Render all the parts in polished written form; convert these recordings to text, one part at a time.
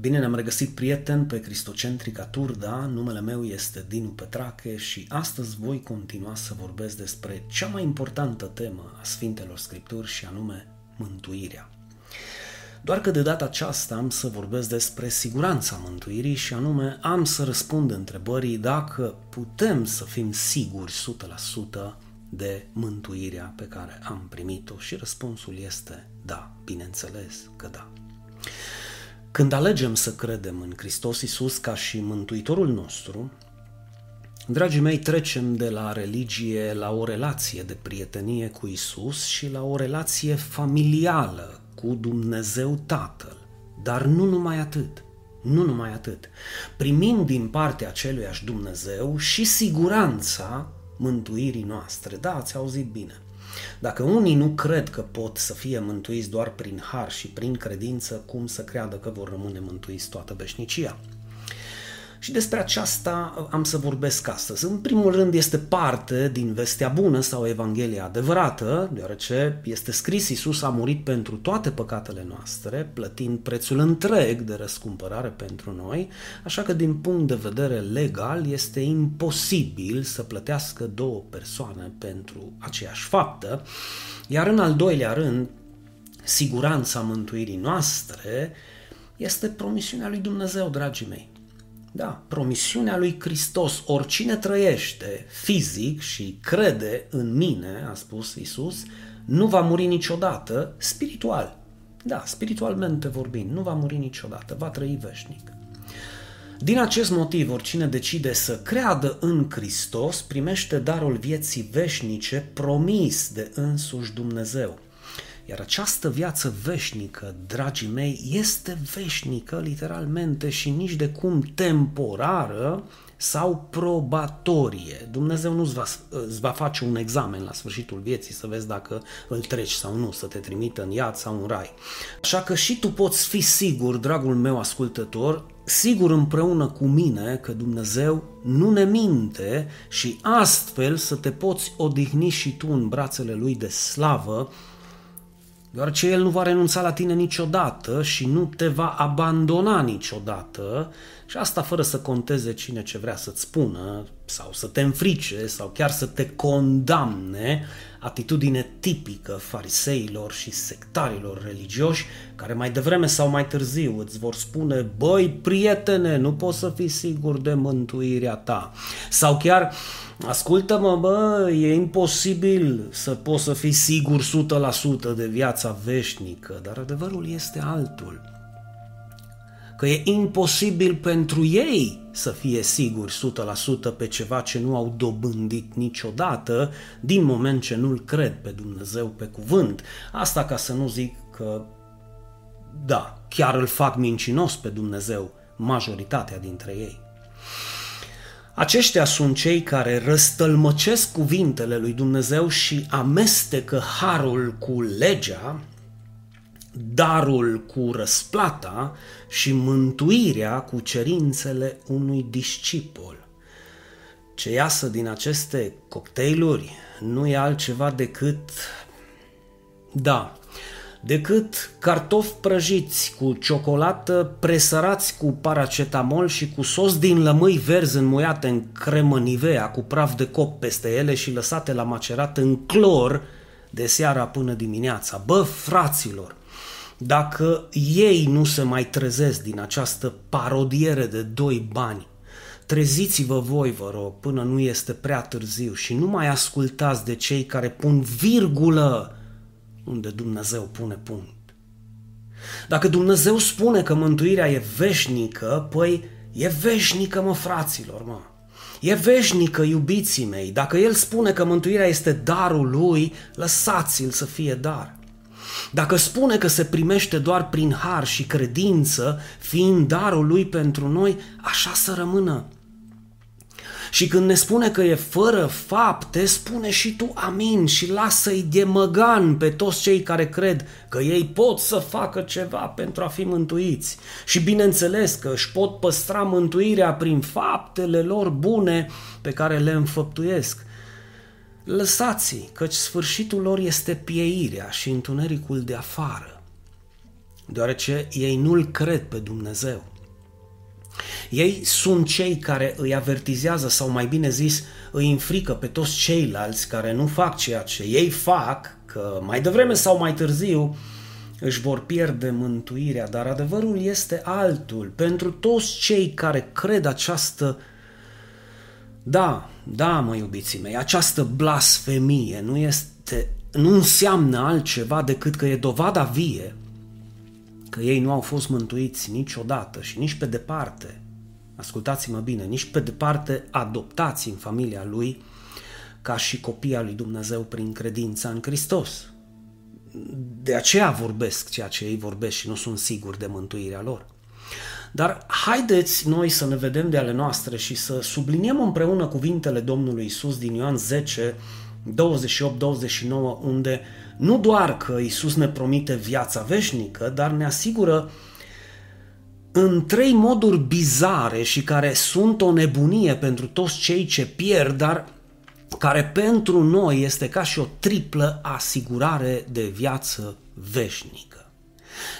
Bine ne-am regăsit, prieteni, pe Cristocentrica Turda. Numele meu este Dinu Petrache și astăzi voi continua să vorbesc despre cea mai importantă temă a Sfintelor Scripturi și anume mântuirea. Doar că de data aceasta am să vorbesc despre siguranța mântuirii și anume am să răspund întrebării dacă putem să fim siguri 100% de mântuirea pe care am primit-o și răspunsul este da, bineînțeles că da. Când alegem să credem în Hristos Iisus ca și Mântuitorul nostru, dragii mei, trecem de la religie la o relație de prietenie cu Iisus și la o relație familială cu Dumnezeu Tatăl. Dar nu numai atât. Primim din partea aceluiași Dumnezeu și siguranța mântuirii noastre. Da, ați auzit bine. Dacă unii nu cred că pot să fie mântuiți doar prin har și prin credință, cum să creadă că vor rămâne mântuiți toată veșnicia? Și despre aceasta am să vorbesc astăzi. În primul rând este parte din vestea bună sau Evanghelia adevărată, deoarece este scris Iisus a murit pentru toate păcatele noastre, plătind prețul întreg de răscumpărare pentru noi, așa că din punct de vedere legal este imposibil să plătească două persoane pentru aceeași faptă. Iar în al doilea rând, siguranța mântuirii noastre este promisiunea lui Dumnezeu, dragii mei. Da, promisiunea lui Hristos, oricine trăiește fizic și crede în mine, a spus Iisus, nu va muri niciodată spiritual. Da, spiritualmente vorbind, nu va muri niciodată, va trăi veșnic. Din acest motiv, oricine decide să creadă în Hristos, primește darul vieții veșnice promis de însuși Dumnezeu. Iar această viață veșnică, dragii mei, este veșnică literalmente și nici de cum temporară sau probatorie. Dumnezeu nu îți va face un examen la sfârșitul vieții să vezi dacă îl treci sau nu, să te trimită în iad sau în rai. Așa că și tu poți fi sigur, dragul meu ascultător, sigur împreună cu mine că Dumnezeu nu ne minte și astfel să te poți odihni și tu în brațele Lui de slavă, deoarece El nu va renunța la tine niciodată și nu te va abandona niciodată și asta fără să conteze cine ce vrea să-ți spună sau să te înfrice sau chiar să te condamne, atitudine tipică fariseilor și sectarilor religioși care mai devreme sau mai târziu îți vor spune băi, prietene, nu poți să fii sigur de mântuirea ta sau chiar ascultă-mă, bă, e imposibil să poți să fii sigur 100% de viața veșnică, dar adevărul este altul. Că e imposibil pentru ei să fie siguri 100% pe ceva ce nu au dobândit niciodată, din moment ce nu-L cred pe Dumnezeu pe cuvânt. Asta ca să nu zic că, da, chiar îl fac mincinos pe Dumnezeu, majoritatea dintre ei. Aceștia sunt cei care răstălmăcesc cuvintele lui Dumnezeu și amestecă harul cu legea, darul cu răsplata și mântuirea cu cerințele unui discipol. Ce iasă din aceste cocktailuri nu e altceva decât, da, decât cartofi prăjiți cu ciocolată, presărați cu paracetamol și cu sos din lămâi verzi înmuiate în cremă Nivea cu praf de copt peste ele și lăsate la macerat în clor de seara până dimineața. Bă, fraților! Dacă ei nu se mai trezesc din această parodiere de 2 bani, treziți-vă voi, vă rog, până nu este prea târziu și nu mai ascultați de cei care pun virgulă unde Dumnezeu pune punct. Dacă Dumnezeu spune că mântuirea e veșnică, păi e veșnică, mă, fraților, mă. E veșnică, iubiții mei. Dacă El spune că mântuirea este darul Lui, lăsați-l să fie dar. Dacă spune că se primește doar prin har și credință, fiind darul Lui pentru noi, așa să rămână. Și când ne spune că e fără fapte, spune și tu amin și lasă-i de măgan pe toți cei care cred că ei pot să facă ceva pentru a fi mântuiți. Și bineînțeles că își pot păstra mântuirea prin faptele lor bune pe care le înfăptuiesc. Lăsați-i, căci sfârșitul lor este pieirea și întunericul de afară. deoarece ei nu-L cred pe Dumnezeu. Ei sunt cei care îi avertizează, sau mai bine zis, îi înfrică pe toți ceilalți care nu fac ceea ce ei fac, că mai devreme sau mai târziu își vor pierde mântuirea, dar adevărul este altul. Pentru toți cei care cred această, da, mă iubiții mei, această blasfemie nu înseamnă altceva decât că e dovada vie că ei nu au fost mântuiți niciodată și nici pe departe, ascultați-mă bine, nici pe departe adoptați în familia lui ca și copii al lui Dumnezeu prin credința în Hristos. De aceea vorbesc ceea ce ei vorbesc și nu sunt siguri de mântuirea lor. Dar haideți noi să ne vedem de ale noastre și să subliniem împreună cuvintele Domnului Isus din Ioan 10, 28-29, unde nu doar că Iisus ne promite viața veșnică, dar ne asigură în trei moduri bizare și care sunt o nebunie pentru toți cei ce pierd, dar care pentru noi este ca și o triplă asigurare de viață veșnică.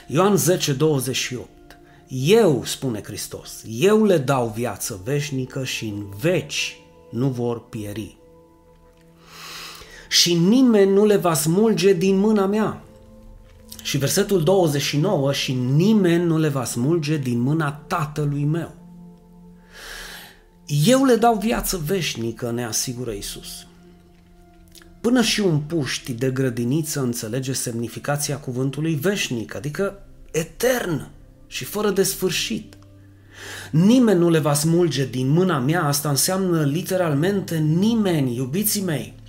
Ioan 10, 28. Eu, spune Hristos, eu le dau viață veșnică și în veci nu vor pieri. Și nimeni nu le va smulge din mâna mea. Și versetul 29, și nimeni nu le va smulge din mâna Tatălui meu. Eu le dau viață veșnică, ne asigură Iisus. Până și un puști de grădiniță înțelege semnificația cuvântului veșnic, adică etern și fără de sfârșit. Nimeni nu le va smulge din mâna mea, asta înseamnă literalmente nimeni, iubiții mei.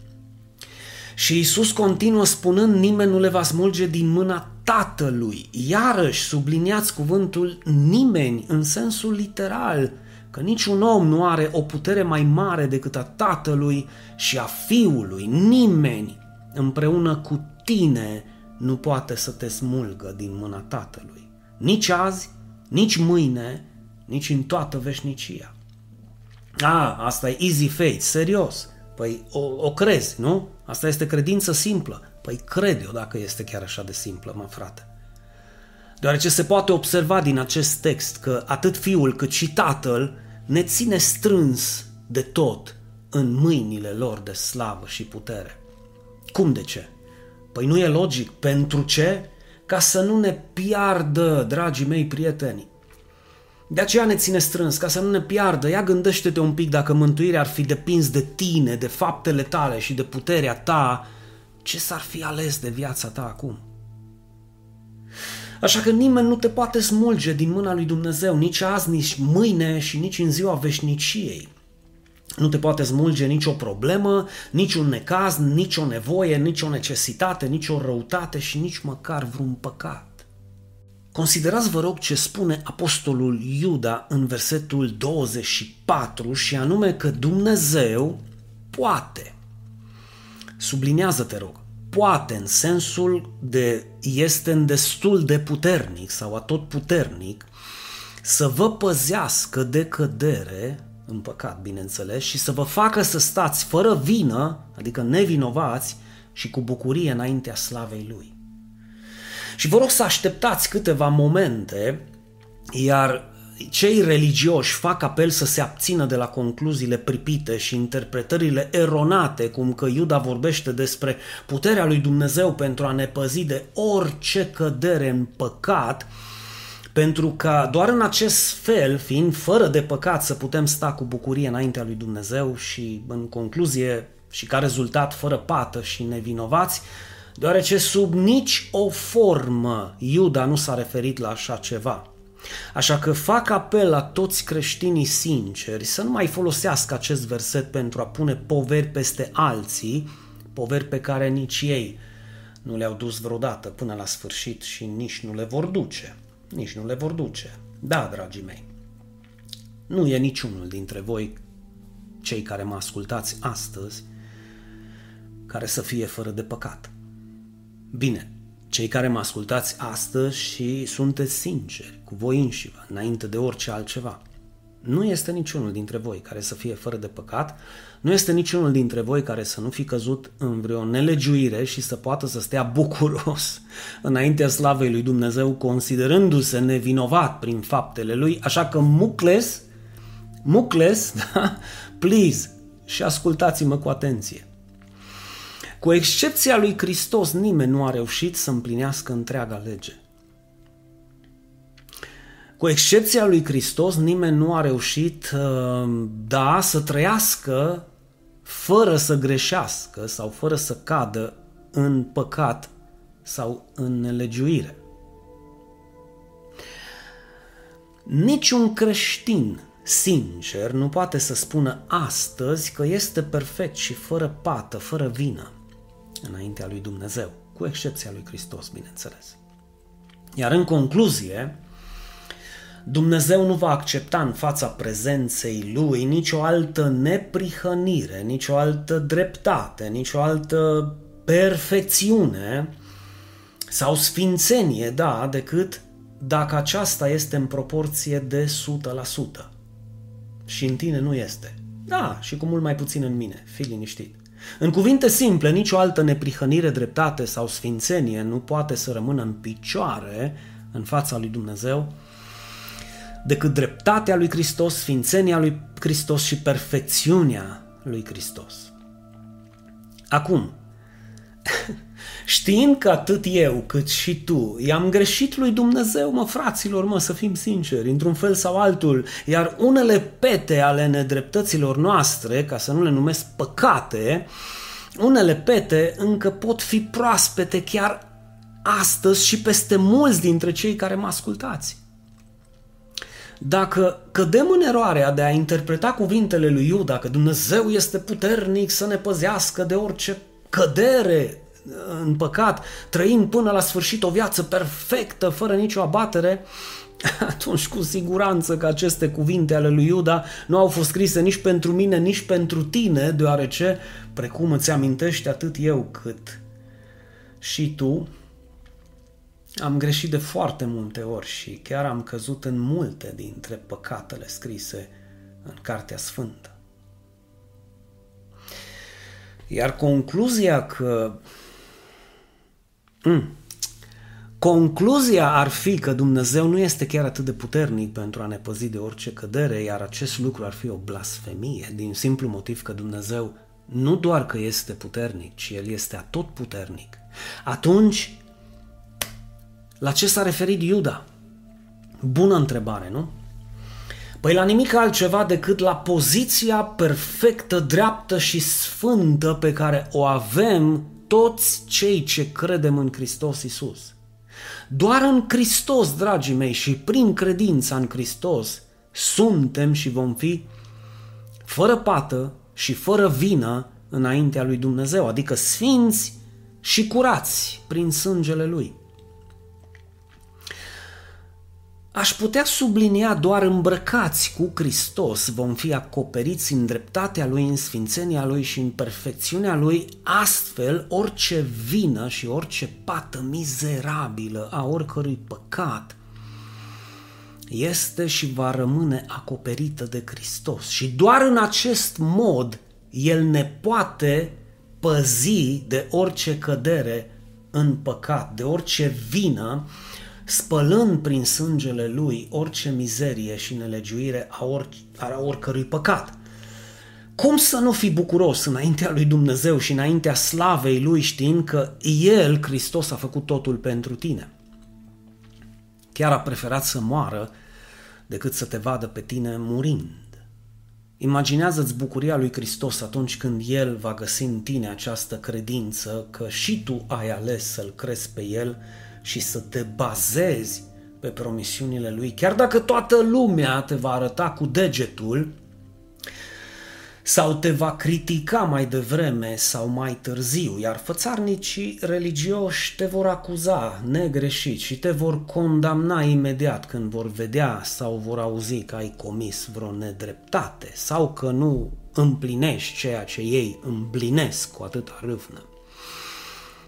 Și Iisus continuă spunând, nimeni nu le va smulge din mâna Tatălui. Iarăși subliniați cuvântul nimeni în sensul literal, că niciun om nu are o putere mai mare decât a Tatălui și a Fiului. Nimeni împreună cu tine nu poate să te smulgă din mâna Tatălui. Nici azi, nici mâine, nici în toată veșnicia. Asta e easy faith, serios. Păi o crezi, nu? Asta este credință simplă. Păi cred eu dacă este chiar așa de simplă, mă frate. Deoarece se poate observa din acest text că atât Fiul cât și Tatăl ne ține strâns de tot în mâinile lor de slavă și putere. Cum de ce? Păi nu e logic. Pentru ce? Ca să nu ne piardă, dragii mei prieteni. De aceea ne ține strâns, ca să nu ne piardă. Ia gândește-te un pic, dacă mântuirea ar fi depins de tine, de faptele tale și de puterea ta, ce s-ar fi ales de viața ta acum? Așa că nimeni nu te poate smulge din mâna lui Dumnezeu, nici azi, nici mâine și nici în ziua veșniciei. Nu te poate smulge nicio problemă, nici un necaz, nici o nevoie, nici o necesitate, nici o răutate și nici măcar vreun păcat. Considerați, vă rog, ce spune apostolul Iuda în versetul 24, și anume că Dumnezeu poate. Sublinează, te rog, poate în sensul de este destul de puternic sau atotputernic să vă păzească de cădere în păcat, bineînțeles, și să vă facă să stați fără vină, adică nevinovați, și cu bucurie înaintea slavei Lui. Și vă rog să așteptați câteva momente, iar cei religioși fac apel să se abțină de la concluziile pripite și interpretările eronate, cum că Iuda vorbește despre puterea lui Dumnezeu pentru a ne păzi de orice cădere în păcat, pentru că doar în acest fel, fiind fără de păcat, să putem sta cu bucurie înaintea lui Dumnezeu și, în concluzie, și ca rezultat, fără pată și nevinovați, deoarece sub nici o formă Iuda nu s-a referit la așa ceva. Așa că fac apel la toți creștinii sinceri să nu mai folosească acest verset pentru a pune poveri peste alții, poveri pe care nici ei nu le-au dus vreodată până la sfârșit și nici nu le vor duce. Nici nu le vor duce. Da, dragii mei, nu e niciunul dintre voi, cei care mă ascultați astăzi, care să fie fără de păcat. Bine, cei care mă ascultați astăzi și sunteți sinceri cu voi înșivă, înainte de orice altceva. Nu este niciunul dintre voi care să fie fără de păcat, nu este niciunul dintre voi care să nu fi căzut în vreo nelegiuire și să poată să stea bucuros înaintea slavei lui Dumnezeu, considerându-se nevinovat prin faptele lui, așa că mucles, da? Please, și ascultați-mă cu atenție. Cu excepția lui Hristos, nimeni nu a reușit să împlinească întreaga lege. Cu excepția lui Hristos, nimeni nu a reușit, da, să trăiască fără să greșească sau fără să cadă în păcat sau în nelegiuire. Niciun creștin sincer nu poate să spună astăzi că este perfect și fără pată, fără vină înaintea lui Dumnezeu, cu excepția lui Hristos, bineînțeles. Iar în concluzie, Dumnezeu nu va accepta în fața prezenței Lui nicio altă neprihănire, nicio altă dreptate, nicio altă perfecțiune sau sfințenie, da, decât dacă aceasta este în proporție de 100%. Și în tine nu este. Da, și cu mult mai puțin în mine, fii liniștit. În cuvinte simple, nicio altă neprihănire, dreptate sau sfințenie nu poate să rămână în picioare în fața lui Dumnezeu decât dreptatea lui Hristos, sfințenia lui Hristos și perfecțiunea lui Hristos. Acum, știind că atât eu cât și tu i-am greșit lui Dumnezeu, fraților, să fim sinceri, într-un fel sau altul, iar unele pete ale nedreptăților noastre, ca să nu le numesc păcate, unele pete încă pot fi proaspete chiar astăzi și peste mulți dintre cei care mă ascultați. Dacă cădem în eroarea de a interpreta cuvintele lui Iuda că Dumnezeu este puternic să ne păzească de orice cădere în păcat, trăim până la sfârșit o viață perfectă, fără nicio abatere, atunci cu siguranță că aceste cuvinte ale lui Iuda nu au fost scrise nici pentru mine, nici pentru tine, deoarece, precum îți amintești, atât eu cât și tu am greșit de foarte multe ori și chiar am căzut în multe dintre păcatele scrise în Cartea Sfântă. Iar concluzia ar fi că Dumnezeu nu este chiar atât de puternic pentru a ne păzi de orice cădere, iar acest lucru ar fi o blasfemie, din simplu motiv că Dumnezeu nu doar că este puternic, ci El este atotputernic. Atunci, la ce s-a referit Iuda? Bună întrebare, nu? Păi la nimic altceva decât la poziția perfectă, dreaptă și sfântă pe care o avem toți cei ce credem în Hristos Iisus. Doar în Hristos, dragii mei, și prin credința în Hristos, suntem și vom fi fără pată și fără vină înaintea lui Dumnezeu, adică sfinți și curați prin sângele Lui. Aș putea sublinia doar îmbrăcați cu Hristos, vom fi acoperiți în dreptatea Lui, în sfințenia Lui și în perfecțiunea Lui, astfel orice vină și orice pată mizerabilă a oricărui păcat este și va rămâne acoperită de Hristos. Și doar în acest mod El ne poate păzi de orice cădere în păcat, de orice vină, spălând prin sângele Lui orice mizerie și nelegiuire a oricărui păcat. Cum să nu fi bucuros înaintea lui Dumnezeu și înaintea slavei Lui, știind că El, Hristos, a făcut totul pentru tine? Chiar a preferat să moară decât să te vadă pe tine murind. Imaginează-ți bucuria lui Hristos atunci când El va găsi în tine această credință că și tu ai ales să-L crezi pe El și să te bazezi pe promisiunile Lui, chiar dacă toată lumea te va arăta cu degetul sau te va critica mai devreme sau mai târziu, iar fățarnicii religioși te vor acuza negreșit și te vor condamna imediat când vor vedea sau vor auzi că ai comis vreo nedreptate sau că nu împlinești ceea ce ei împlinesc cu atâta râvnă.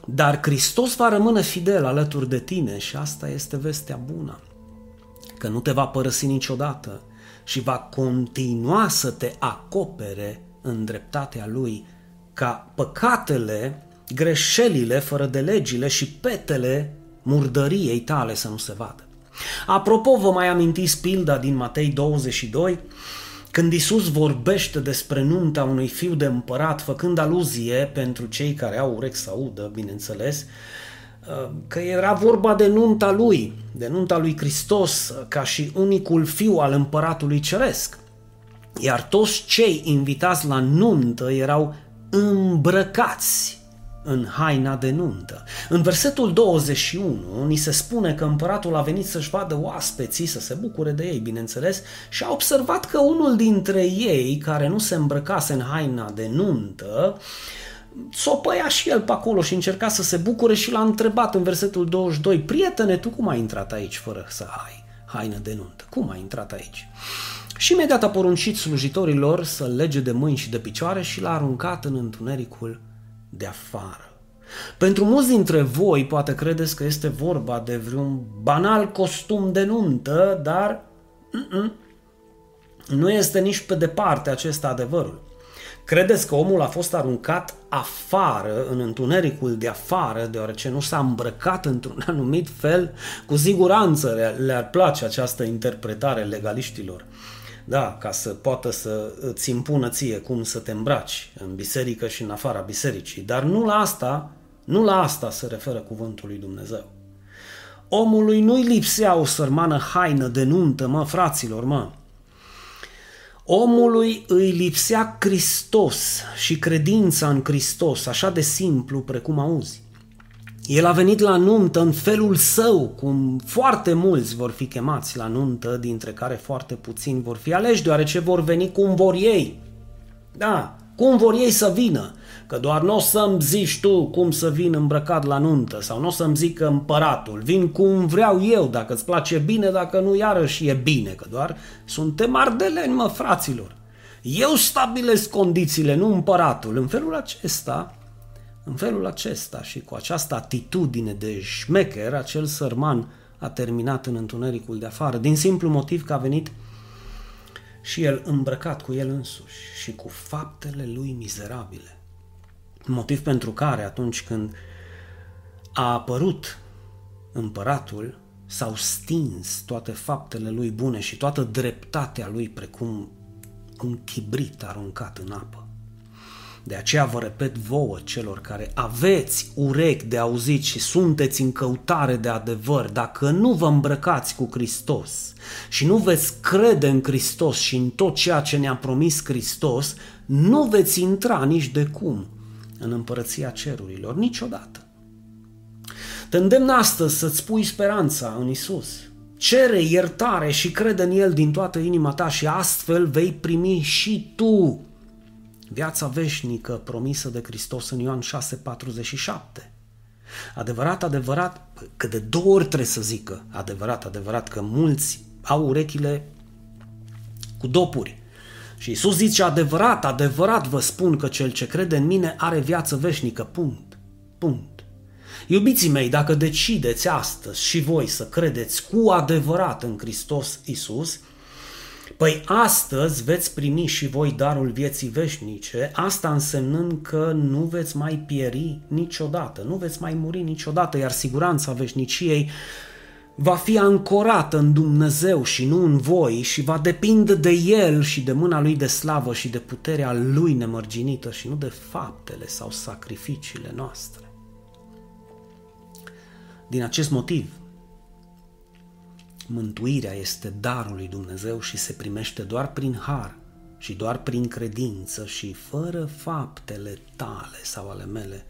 Dar Hristos va rămâne fidel alături de tine și asta este vestea bună, că nu te va părăsi niciodată, și va continua să te acopere în dreptatea Lui, ca păcatele, greșelile, fără de legile și petele murdăriei tale să nu se vadă. Apropo, vă mai amintiți pilda din Matei 22, când Isus vorbește despre nunta unui fiu de împărat, făcând aluzie, pentru cei care au urechi să audă, bineînțeles, că era vorba de nunta lui, Hristos, ca și unicul fiu al împăratului ceresc. Iar toți cei invitați la nuntă erau îmbrăcați în haina de nuntă. În versetul 21 ni se spune că împăratul a venit să-și vadă oaspeții, să se bucure de ei, bineînțeles, și a observat că unul dintre ei, care nu se îmbrăcase în haina de nuntă, s-opăia și el pe acolo și încerca să se bucure și l-a întrebat în versetul 22: prietene, tu cum ai intrat aici fără să ai haină de nuntă? Cum ai intrat aici? Și imediat a poruncit slujitorilor să lege de mâini și de picioare și l-a aruncat în întunericul de afară. Pentru mulți dintre voi poate credeți că este vorba de vreun banal costum de nuntă, dar nu este nici pe departe acesta adevărul. Credeți că omul a fost aruncat afară, în întunericul de afară, deoarece nu s-a îmbrăcat într-un anumit fel? Cu siguranță le-ar place această interpretare legaliștilor. Da, ca să poată să îți impună ție cum să te îmbraci în biserică și în afara bisericii. Dar nu la asta se referă cuvântul lui Dumnezeu. Omului nu-i lipsea o sărmană haină de nuntă, fraților. Omului îi lipsea Hristos și credința în Hristos, așa de simplu precum auzi. El a venit la nuntă în felul său, cum foarte mulți vor fi chemați la nuntă, dintre care foarte puțini vor fi aleși, deoarece vor veni cum vor ei. Da, cum vor ei să vină, că doar nu o să-mi zici tu cum să vin îmbrăcat la nuntă sau nu o să-mi zică împăratul, vin cum vreau eu, dacă îți place bine, dacă nu iarăși e bine, că doar suntem ardeleni, fraților. Eu stabilesc condițiile, nu împăratul. În felul acesta și cu această atitudine de șmecher, acel sărman a terminat în întunericul de afară, din simplu motiv că a venit și el îmbrăcat cu el însuși și cu faptele lui mizerabile. Motiv pentru care atunci când a apărut împăratul, s-au stins toate faptele lui bune și toată dreptatea lui precum un chibrit aruncat în apă. De aceea vă repet vouă, celor care aveți urechi de auzit și sunteți în căutare de adevăr, dacă nu vă îmbrăcați cu Hristos și nu veți crede în Hristos și în tot ceea ce ne-a promis Hristos, nu veți intra nici de cum în împărăția cerurilor, niciodată. Te îndemn astăzi să-ți pui speranța în Isus. Cere iertare și crede în El din toată inima ta și astfel vei primi și tu viața veșnică promisă de Hristos în Ioan 6,47. Adevărat, că de două ori trebuie să zică adevărat, că mulți au urechile cu dopuri. Și Iisus zice: adevărat vă spun că cel ce crede în mine are viață veșnică. Punct. Iubiții mei, dacă decideți astăzi și voi să credeți cu adevărat în Hristos Iisus, păi astăzi veți primi și voi darul vieții veșnice, asta însemnând că nu veți mai pieri niciodată, nu veți mai muri niciodată, iar siguranța veșniciei va fi ancorată în Dumnezeu și nu în voi și va depinde de El și de mâna Lui de slavă și de puterea Lui nemărginită și nu de faptele sau sacrificiile noastre. Din acest motiv, mântuirea este darul lui Dumnezeu și se primește doar prin har și doar prin credință și fără faptele tale sau ale mele,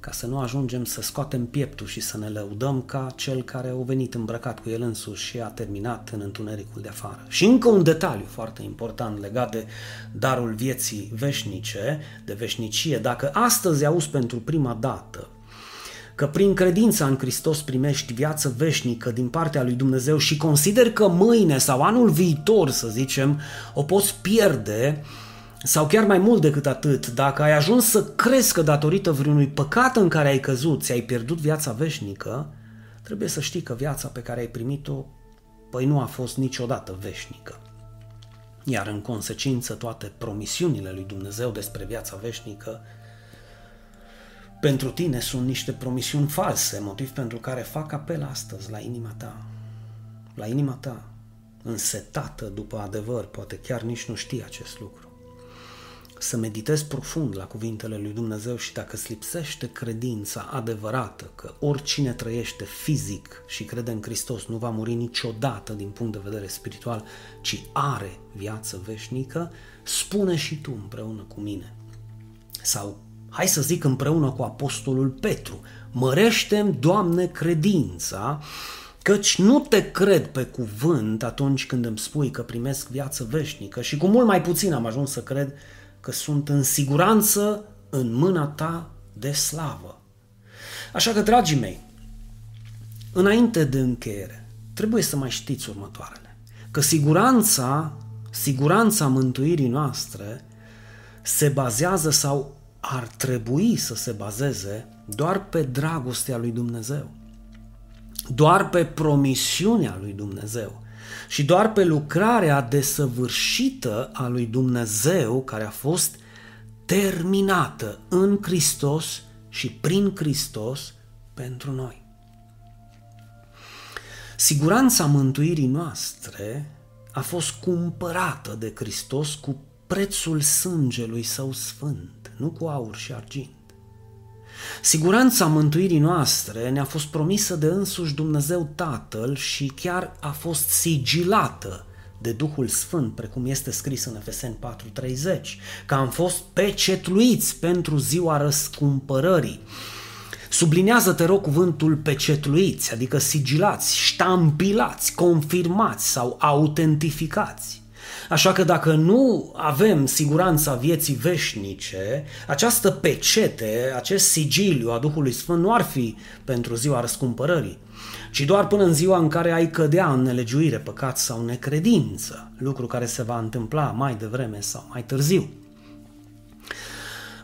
ca să nu ajungem să scoatem pieptul și să ne lăudăm ca cel care a venit îmbrăcat cu el însuși și a terminat în întunericul de afară. Și încă un detaliu foarte important legat de darul vieții veșnice, de veșnicie: dacă astăzi auzi pentru prima dată că prin credința în Hristos primești viață veșnică din partea lui Dumnezeu și consider că mâine sau anul viitor, să zicem, o poți pierde, sau chiar mai mult decât atât, dacă ai ajuns să crezi că datorită vreunui păcat în care ai căzut, ți-ai pierdut viața veșnică, trebuie să știi că viața pe care ai primit-o, păi nu a fost niciodată veșnică. iar în consecință toate promisiunile lui Dumnezeu despre viața veșnică pentru tine sunt niște promisiuni false, motiv pentru care fac apel astăzi la inima ta, la inima ta, însetată după adevăr, poate chiar nici nu știi acest lucru. Să meditezi profund la cuvintele lui Dumnezeu și dacă îți lipsește credința adevărată că oricine trăiește fizic și crede în Hristos nu va muri niciodată din punct de vedere spiritual, ci are viață veșnică, spune și tu împreună cu mine. Sau, hai să zic împreună cu Apostolul Petru, mărește-mi, Doamne, credința, căci nu te cred pe cuvânt atunci când îmi spui că primesc viață veșnică și cu mult mai puțin am ajuns să cred că sunt în siguranță în mâna ta de slavă. Așa că, dragii mei, înainte de încheiere, trebuie să mai știți următoarele. Că siguranța mântuirii noastre se bazează sau ar trebui să se bazeze doar pe dragostea lui Dumnezeu, doar pe promisiunea lui Dumnezeu și doar pe lucrarea desăvârșită a lui Dumnezeu care a fost terminată în Hristos și prin Hristos pentru noi. Siguranța mântuirii noastre a fost cumpărată de Hristos cu prețul sângelui său sfânt, nu cu aur și argint. Siguranța mântuirii noastre ne-a fost promisă de însuși Dumnezeu Tatăl și chiar a fost sigilată de Duhul Sfânt, precum este scris în Efeseni 4:30, că am fost pecetluiți pentru ziua răscumpărării. Sublinează, te rog, cuvântul pecetluiți, adică sigilați, ștampilați, confirmați sau autentificați. Așa că dacă nu avem siguranța vieții veșnice, această pecete, acest sigiliu a Duhului Sfânt nu ar fi pentru ziua răscumpărării, ci doar până în ziua în care ai cădea în nelegiuire, păcat sau necredință, lucru care se va întâmpla mai devreme sau mai târziu.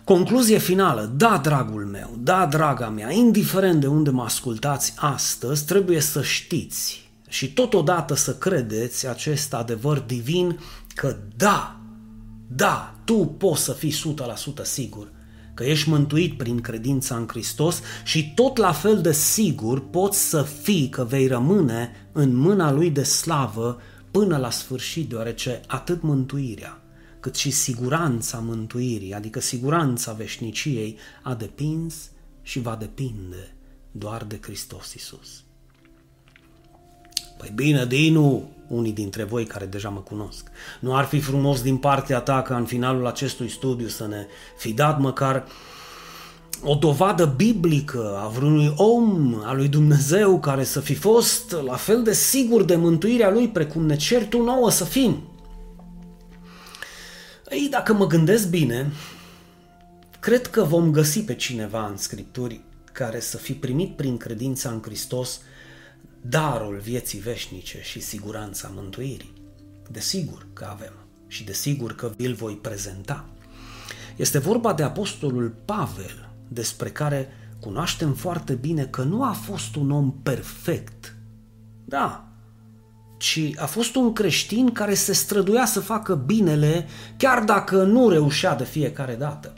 Concluzie finală, da, dragul meu, da, draga mea, indiferent de unde mă ascultați astăzi, trebuie să știți și totodată să credeți acest adevăr divin că da, tu poți să fii 100% sigur că ești mântuit prin credința în Hristos și tot la fel de sigur poți să fii că vei rămâne în mâna Lui de slavă până la sfârșit, deoarece atât mântuirea cât și siguranța mântuirii, adică siguranța veșniciei, a depins și va depinde doar de Hristos Iisus. Păi bine, Dinu, unii dintre voi care deja mă cunosc, nu ar fi frumos din partea ta ca în finalul acestui studiu să ne fi dat măcar o dovadă biblică a vreunui om, a lui Dumnezeu, care să fi fost la fel de sigur de mântuirea lui precum ne ceri tu nouă să fim? Ei, dacă mă gândesc bine, cred că vom găsi pe cineva în Scripturi care să fi primit prin credința în Hristos darul vieții veșnice și siguranța mântuirii. Desigur că avem și desigur că vi-l voi prezenta. Este vorba de Apostolul Pavel, despre care cunoaștem foarte bine că nu a fost un om perfect, da, ci a fost un creștin care se străduia să facă binele chiar dacă nu reușea de fiecare dată.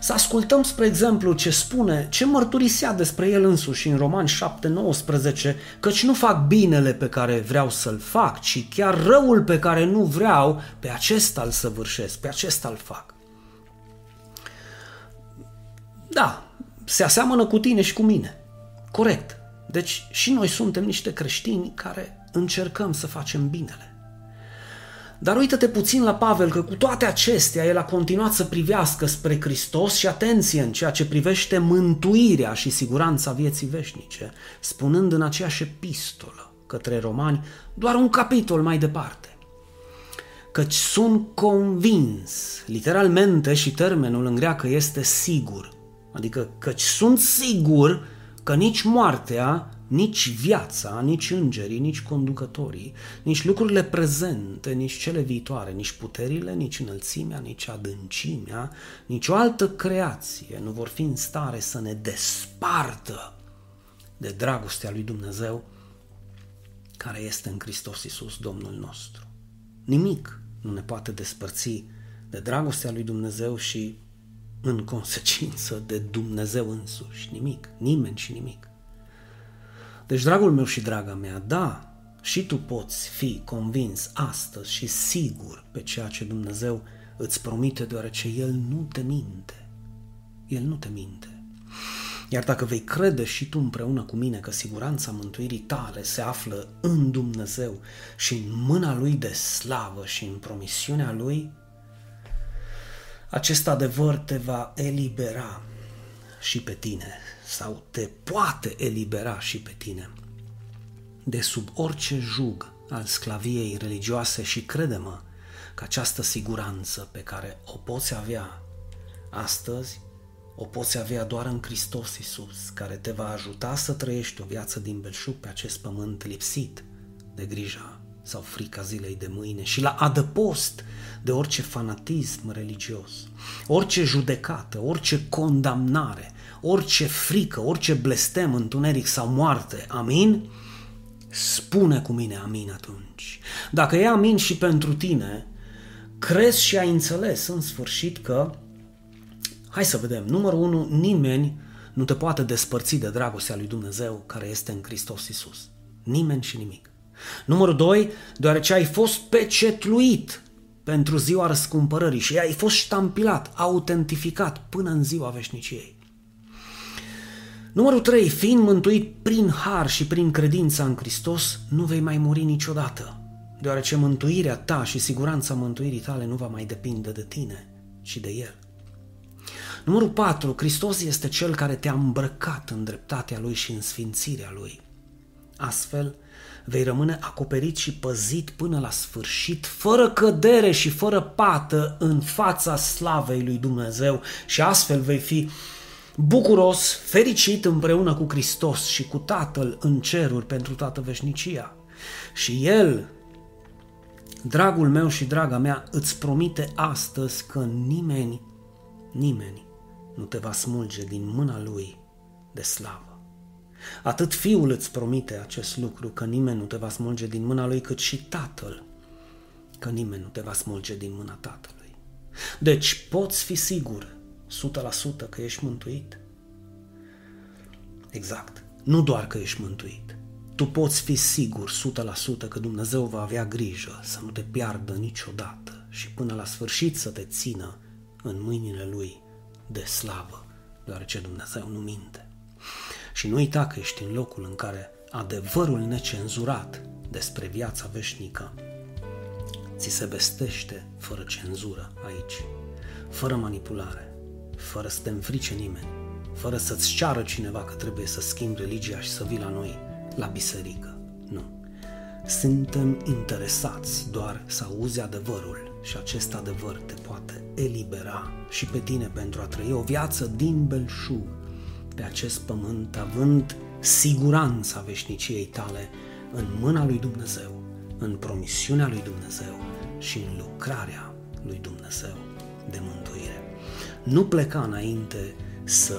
Să ascultăm, spre exemplu, ce spune, ce mărturisea despre el însuși în Romani 7:19, căci nu fac binele pe care vreau să-l fac, ci chiar răul pe care nu vreau, pe acesta îl săvârșesc, pe acesta îl fac. Da, se aseamănă cu tine și cu mine. Corect. Deci și noi suntem niște creștini care încercăm să facem binele. Dar uită-te puțin la Pavel că cu toate acestea el a continuat să privească spre Hristos și atenție în ceea ce privește mântuirea și siguranța vieții veșnice, spunând în aceeași epistolă către Romani, doar un capitol mai departe. Căci sunt convins, literalmente și termenul în greacă este sigur, adică căci sunt sigur că nici moartea, nici viața, nici îngerii, nici conducătorii, nici lucrurile prezente, nici cele viitoare, nici puterile, nici înălțimea, nici adâncimea, nici o altă creație nu vor fi în stare să ne despartă de dragostea lui Dumnezeu care este în Hristos Iisus, Domnul nostru. Nimic nu ne poate despărți de dragostea lui Dumnezeu și, în consecință, de Dumnezeu însuși. Nimic, nimeni și nimic. Deci, dragul meu și draga mea, da, și tu poți fi convins astăzi și sigur pe ceea ce Dumnezeu îți promite, deoarece El nu te minte. El nu te minte. Iar dacă vei crede și tu împreună cu mine că siguranța mântuirii tale se află în Dumnezeu și în mâna Lui de slavă și în promisiunea Lui, acest adevăr te va elibera și pe tine, sau te poate elibera și pe tine de sub orice jug al sclaviei religioase și crede-mă că această siguranță pe care o poți avea astăzi, o poți avea doar în Hristos Iisus, care te va ajuta să trăiești o viață din belșug pe acest pământ lipsit de grija sau frica zilei de mâine și la adăpost de orice fanatism religios, orice judecată, orice condamnare, orice frică, orice blestem, întuneric sau moarte. Amin? Spune cu mine amin atunci. Dacă e amin și pentru tine, crezi și ai înțeles în sfârșit că, hai să vedem, numărul 1, nimeni nu te poate despărți de dragostea lui Dumnezeu care este în Hristos Iisus. Nimeni și nimic. Numărul 2, deoarece ai fost pecetluit pentru ziua răscumpărării și ai fost ștampilat, autentificat până în ziua veșniciei. Numărul 3, fiind mântuit prin har și prin credința în Hristos, nu vei mai muri niciodată, deoarece mântuirea ta și siguranța mântuirii tale nu va mai depinde de tine, ci de El. Numărul 4, Hristos este Cel care te-a îmbrăcat în dreptatea Lui și în sfințirea Lui. Astfel, vei rămâne acoperit și păzit până la sfârșit, fără cădere și fără pată în fața slavei lui Dumnezeu și astfel vei fi bucuros, fericit împreună cu Hristos și cu Tatăl în ceruri pentru toată veșnicia. Și El, dragul meu și draga mea, îți promite astăzi că nimeni nu te va smulge din mâna Lui de slavă. Atât Fiul îți promite acest lucru, că nimeni nu te va smulge din mâna Lui, cât și Tatăl, că nimeni nu te va smulge din mâna Tatălui. Deci poți fi sigur 100% că ești mântuit? Exact. Nu doar că ești mântuit. Tu poți fi sigur 100% că Dumnezeu va avea grijă să nu te piardă niciodată și până la sfârșit să te țină în mâinile Lui de slavă, deoarece Dumnezeu nu minte. Și nu uita că ești în locul în care adevărul necenzurat despre viața veșnică ți se vestește fără cenzură aici, fără manipulare, fără să te înfrice nimeni, fără să-ți ceară cineva că trebuie să schimbi religia și să vii la noi, la biserică. Nu. Suntem interesați doar să auzi adevărul și acest adevăr te poate elibera și pe tine pentru a trăi o viață din belșug pe acest pământ, având siguranța veșniciei tale în mâna lui Dumnezeu, în promisiunea lui Dumnezeu și în lucrarea lui Dumnezeu de mântuire. Nu pleca înainte să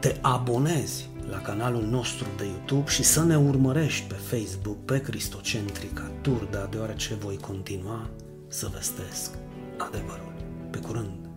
te abonezi la canalul nostru de YouTube și să ne urmărești pe Facebook, pe Cristocentrica Turda, deoarece voi continua să vestesc adevărul. Pe curând!